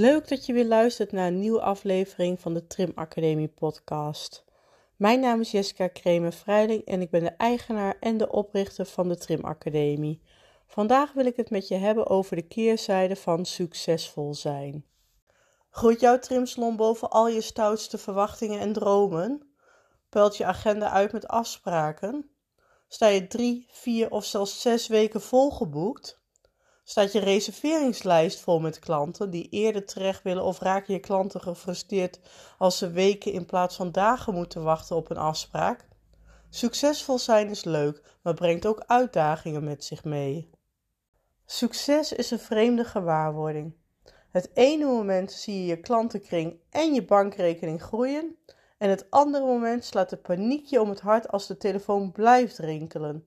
Leuk dat je weer luistert naar een nieuwe aflevering van de Trim Academie Podcast. Mijn naam is Jessica Kreme Vrijling en ik ben de eigenaar en de oprichter van de Trim Academie. Vandaag wil ik het met je hebben over de keerzijde van succesvol zijn. Groeit jouw trimsalon boven al je stoutste verwachtingen en dromen? Puilt je agenda uit met afspraken? Sta je 3, 4 of zelfs 6 weken volgeboekt? Staat je reserveringslijst vol met klanten die eerder terecht willen of raken je klanten gefrustreerd als ze weken in plaats van dagen moeten wachten op een afspraak? Succesvol zijn is leuk, maar brengt ook uitdagingen met zich mee. Succes is een vreemde gewaarwording. Het ene moment zie je je klantenkring en je bankrekening groeien en het andere moment slaat de paniek je om het hart als de telefoon blijft rinkelen.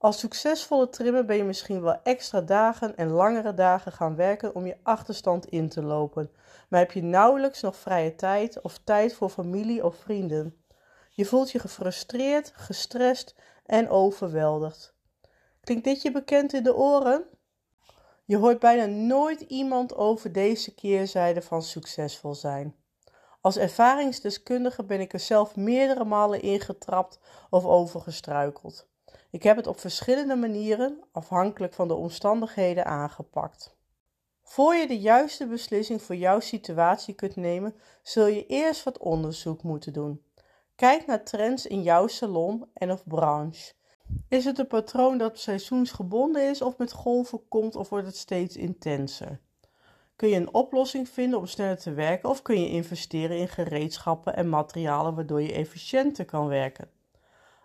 Als succesvolle trimmer ben je misschien wel extra dagen en langere dagen gaan werken om je achterstand in te lopen, maar heb je nauwelijks nog vrije tijd of tijd voor familie of vrienden. Je voelt je gefrustreerd, gestrest en overweldigd. Klinkt dit je bekend in de oren? Je hoort bijna nooit iemand over deze keerzijde van succesvol zijn. Als ervaringsdeskundige ben ik er zelf meerdere malen in getrapt of overgestruikeld. Ik heb het op verschillende manieren, afhankelijk van de omstandigheden, aangepakt. Voor je de juiste beslissing voor jouw situatie kunt nemen, zul je eerst wat onderzoek moeten doen. Kijk naar trends in jouw salon en of branche. Is het een patroon dat seizoensgebonden is of met golven komt of wordt het steeds intenser? Kun je een oplossing vinden om sneller te werken of kun je investeren in gereedschappen en materialen waardoor je efficiënter kan werken?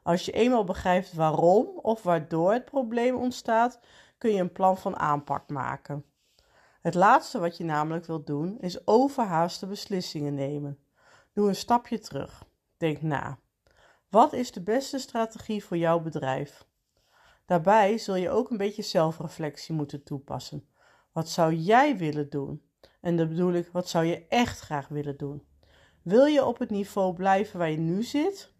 Als je eenmaal begrijpt waarom of waardoor het probleem ontstaat, kun je een plan van aanpak maken. Het laatste wat je namelijk wilt doen, is overhaaste beslissingen nemen. Doe een stapje terug. Denk na. Wat is de beste strategie voor jouw bedrijf? Daarbij zul je ook een beetje zelfreflectie moeten toepassen. Wat zou jij willen doen? En dan bedoel ik, wat zou je echt graag willen doen? Wil je op het niveau blijven waar je nu zit?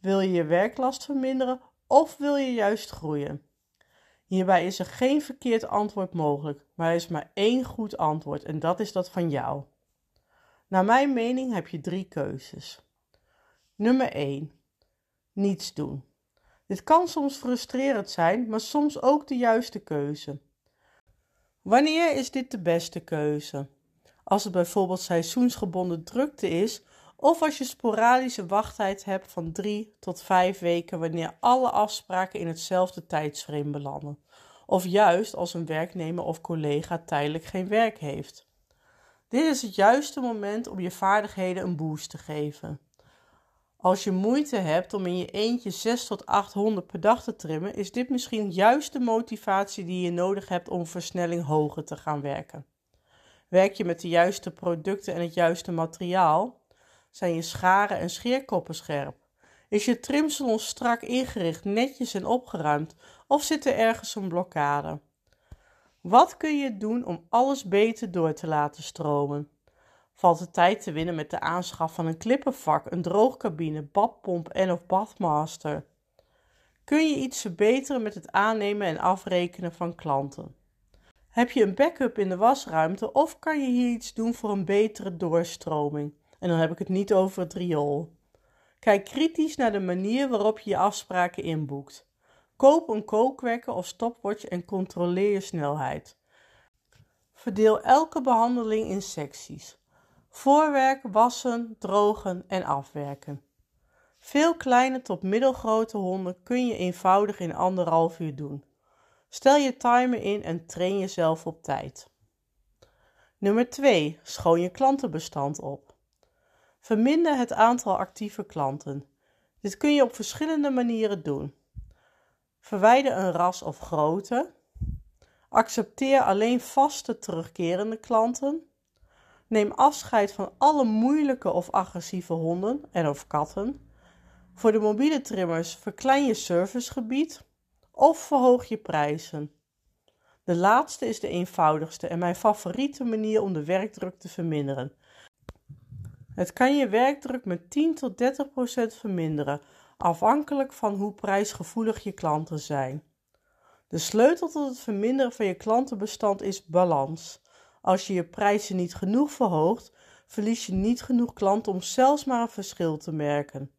Wil je je werklast verminderen of wil je juist groeien? Hierbij is er geen verkeerd antwoord mogelijk, maar er is maar één goed antwoord en dat is dat van jou. Naar mijn mening heb je 3 keuzes. Nummer 1. Niets doen. Dit kan soms frustrerend zijn, maar soms ook de juiste keuze. Wanneer is dit de beste keuze? Als het bijvoorbeeld seizoensgebonden drukte is, of als je sporadische wachttijd hebt van 3 tot 5 weken wanneer alle afspraken in hetzelfde tijdsframe belanden. Of juist als een werknemer of collega tijdelijk geen werk heeft. Dit is het juiste moment om je vaardigheden een boost te geven. Als je moeite hebt om in je eentje 6 tot 8 honden per dag te trimmen, is dit misschien juist de motivatie die je nodig hebt om versnelling hoger te gaan werken. Werk je met de juiste producten en het juiste materiaal? Zijn je scharen en scheerkoppen scherp? Is je trimsalon strak ingericht, netjes en opgeruimd? Of zit er ergens een blokkade? Wat kun je doen om alles beter door te laten stromen? Valt er tijd te winnen met de aanschaf van een klippenvak, een droogcabine, badpomp en of badmaster? Kun je iets verbeteren met het aannemen en afrekenen van klanten? Heb je een backup in de wasruimte of kan je hier iets doen voor een betere doorstroming? En dan heb ik het niet over het riool. Kijk kritisch naar de manier waarop je je afspraken inboekt. Koop een kookwekker of stopwatch en controleer je snelheid. Verdeel elke behandeling in secties. Voorwerk, wassen, drogen en afwerken. Veel kleine tot middelgrote honden kun je eenvoudig in 1,5 uur doen. Stel je timer in en train jezelf op tijd. Nummer 2. Schoon je klantenbestand op. Verminder het aantal actieve klanten. Dit kun je op verschillende manieren doen. Verwijder een ras of grootte. Accepteer alleen vaste terugkerende klanten. Neem afscheid van alle moeilijke of agressieve honden en of katten. Voor de mobiele trimmers verklein je servicegebied of verhoog je prijzen. De laatste is de eenvoudigste en mijn favoriete manier om de werkdruk te verminderen. Het kan je werkdruk met 10 tot 30% verminderen, afhankelijk van hoe prijsgevoelig je klanten zijn. De sleutel tot het verminderen van je klantenbestand is balans. Als je je prijzen niet genoeg verhoogt, verlies je niet genoeg klanten om zelfs maar een verschil te merken.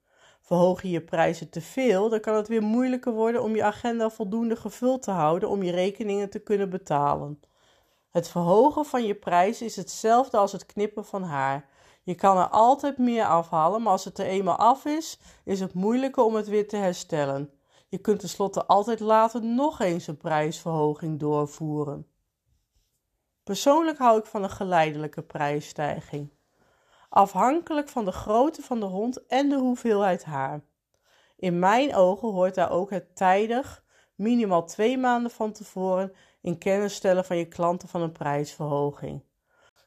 Verhoog je je prijzen te veel, dan kan het weer moeilijker worden om je agenda voldoende gevuld te houden om je rekeningen te kunnen betalen. Het verhogen van je prijs is hetzelfde als het knippen van haar. Je kan er altijd meer afhalen, maar als het er eenmaal af is, is het moeilijker om het weer te herstellen. Je kunt tenslotte altijd later nog eens een prijsverhoging doorvoeren. Persoonlijk hou ik van een geleidelijke prijsstijging, afhankelijk van de grootte van de hond en de hoeveelheid haar. In mijn ogen hoort daar ook het tijdig, minimaal 2 maanden van tevoren, in kennis stellen van je klanten van een prijsverhoging.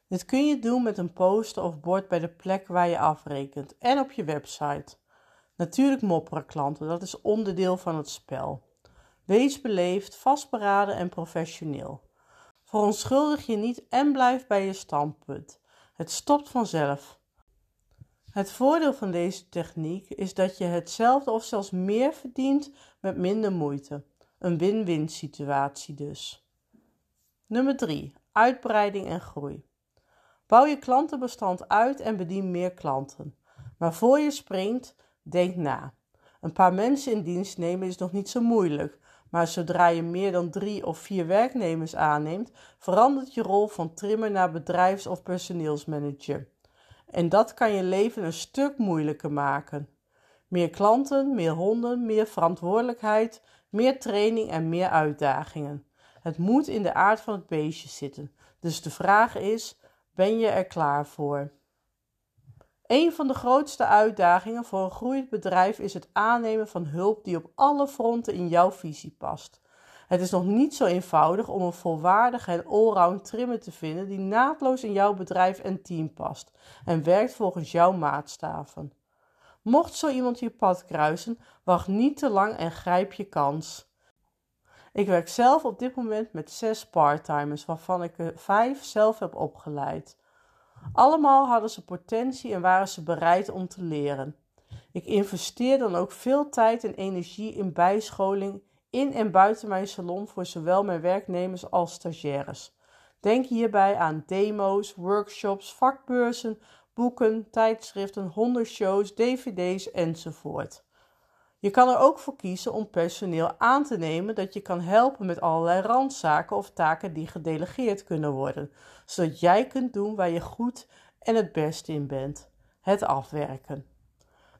Dit kun je doen met een poster of bord bij de plek waar je afrekent en op je website. Natuurlijk mopperen klanten, dat is onderdeel van het spel. Wees beleefd, vastberaden en professioneel. Verontschuldig je niet en blijf bij je standpunt. Het stopt vanzelf. Het voordeel van deze techniek is dat je hetzelfde of zelfs meer verdient met minder moeite. Een win-win situatie dus. Nummer 3. Uitbreiding en groei. Bouw je klantenbestand uit en bedien meer klanten. Maar voor je springt, denk na. Een paar mensen in dienst nemen is nog niet zo moeilijk. Maar zodra je meer dan 3 of 4 werknemers aanneemt, verandert je rol van trimmer naar bedrijfs- of personeelsmanager. En dat kan je leven een stuk moeilijker maken. Meer klanten, meer honden, meer verantwoordelijkheid, meer training en meer uitdagingen. Het moet in de aard van het beestje zitten. Dus de vraag is, ben je er klaar voor? Een van de grootste uitdagingen voor een groeiend bedrijf is het aannemen van hulp die op alle fronten in jouw visie past. Het is nog niet zo eenvoudig om een volwaardige en allround trimmer te vinden die naadloos in jouw bedrijf en team past en werkt volgens jouw maatstaven. Mocht zo iemand je pad kruisen, wacht niet te lang en grijp je kans. Ik werk zelf op dit moment met 6 parttimers, waarvan ik er 5 zelf heb opgeleid. Allemaal hadden ze potentie en waren ze bereid om te leren. Ik investeer dan ook veel tijd en energie in bijscholing in en buiten mijn salon voor zowel mijn werknemers als stagiaires. Denk hierbij aan demo's, workshops, vakbeurzen, boeken, tijdschriften, hondenshows, dvd's enzovoort. Je kan er ook voor kiezen om personeel aan te nemen dat je kan helpen met allerlei randzaken of taken die gedelegeerd kunnen worden, zodat jij kunt doen waar je goed en het beste in bent, het afwerken.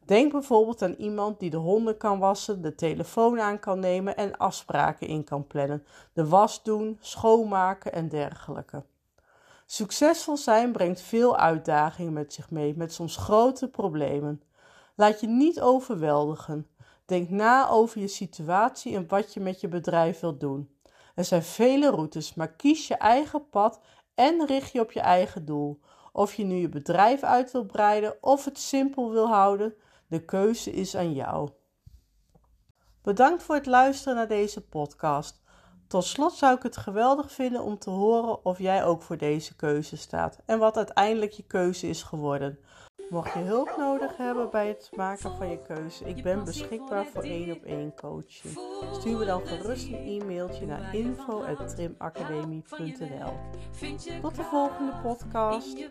Denk bijvoorbeeld aan iemand die de honden kan wassen, de telefoon aan kan nemen en afspraken in kan plannen, de was doen, schoonmaken en dergelijke. Succesvol zijn brengt veel uitdagingen met zich mee, met soms grote problemen. Laat je niet overweldigen. Denk na over je situatie en wat je met je bedrijf wilt doen. Er zijn vele routes, maar kies je eigen pad en richt je op je eigen doel. Of je nu je bedrijf uit wilt breiden of het simpel wil houden, de keuze is aan jou. Bedankt voor het luisteren naar deze podcast. Tot slot zou ik het geweldig vinden om te horen of jij ook voor deze keuze staat en wat uiteindelijk je keuze is geworden. Mocht je hulp nodig hebben bij het maken van je keuze, ik ben beschikbaar voor 1-op-1 coaching. Stuur me dan gerust een e-mailtje naar info@trimacademie.nl. Tot de volgende podcast.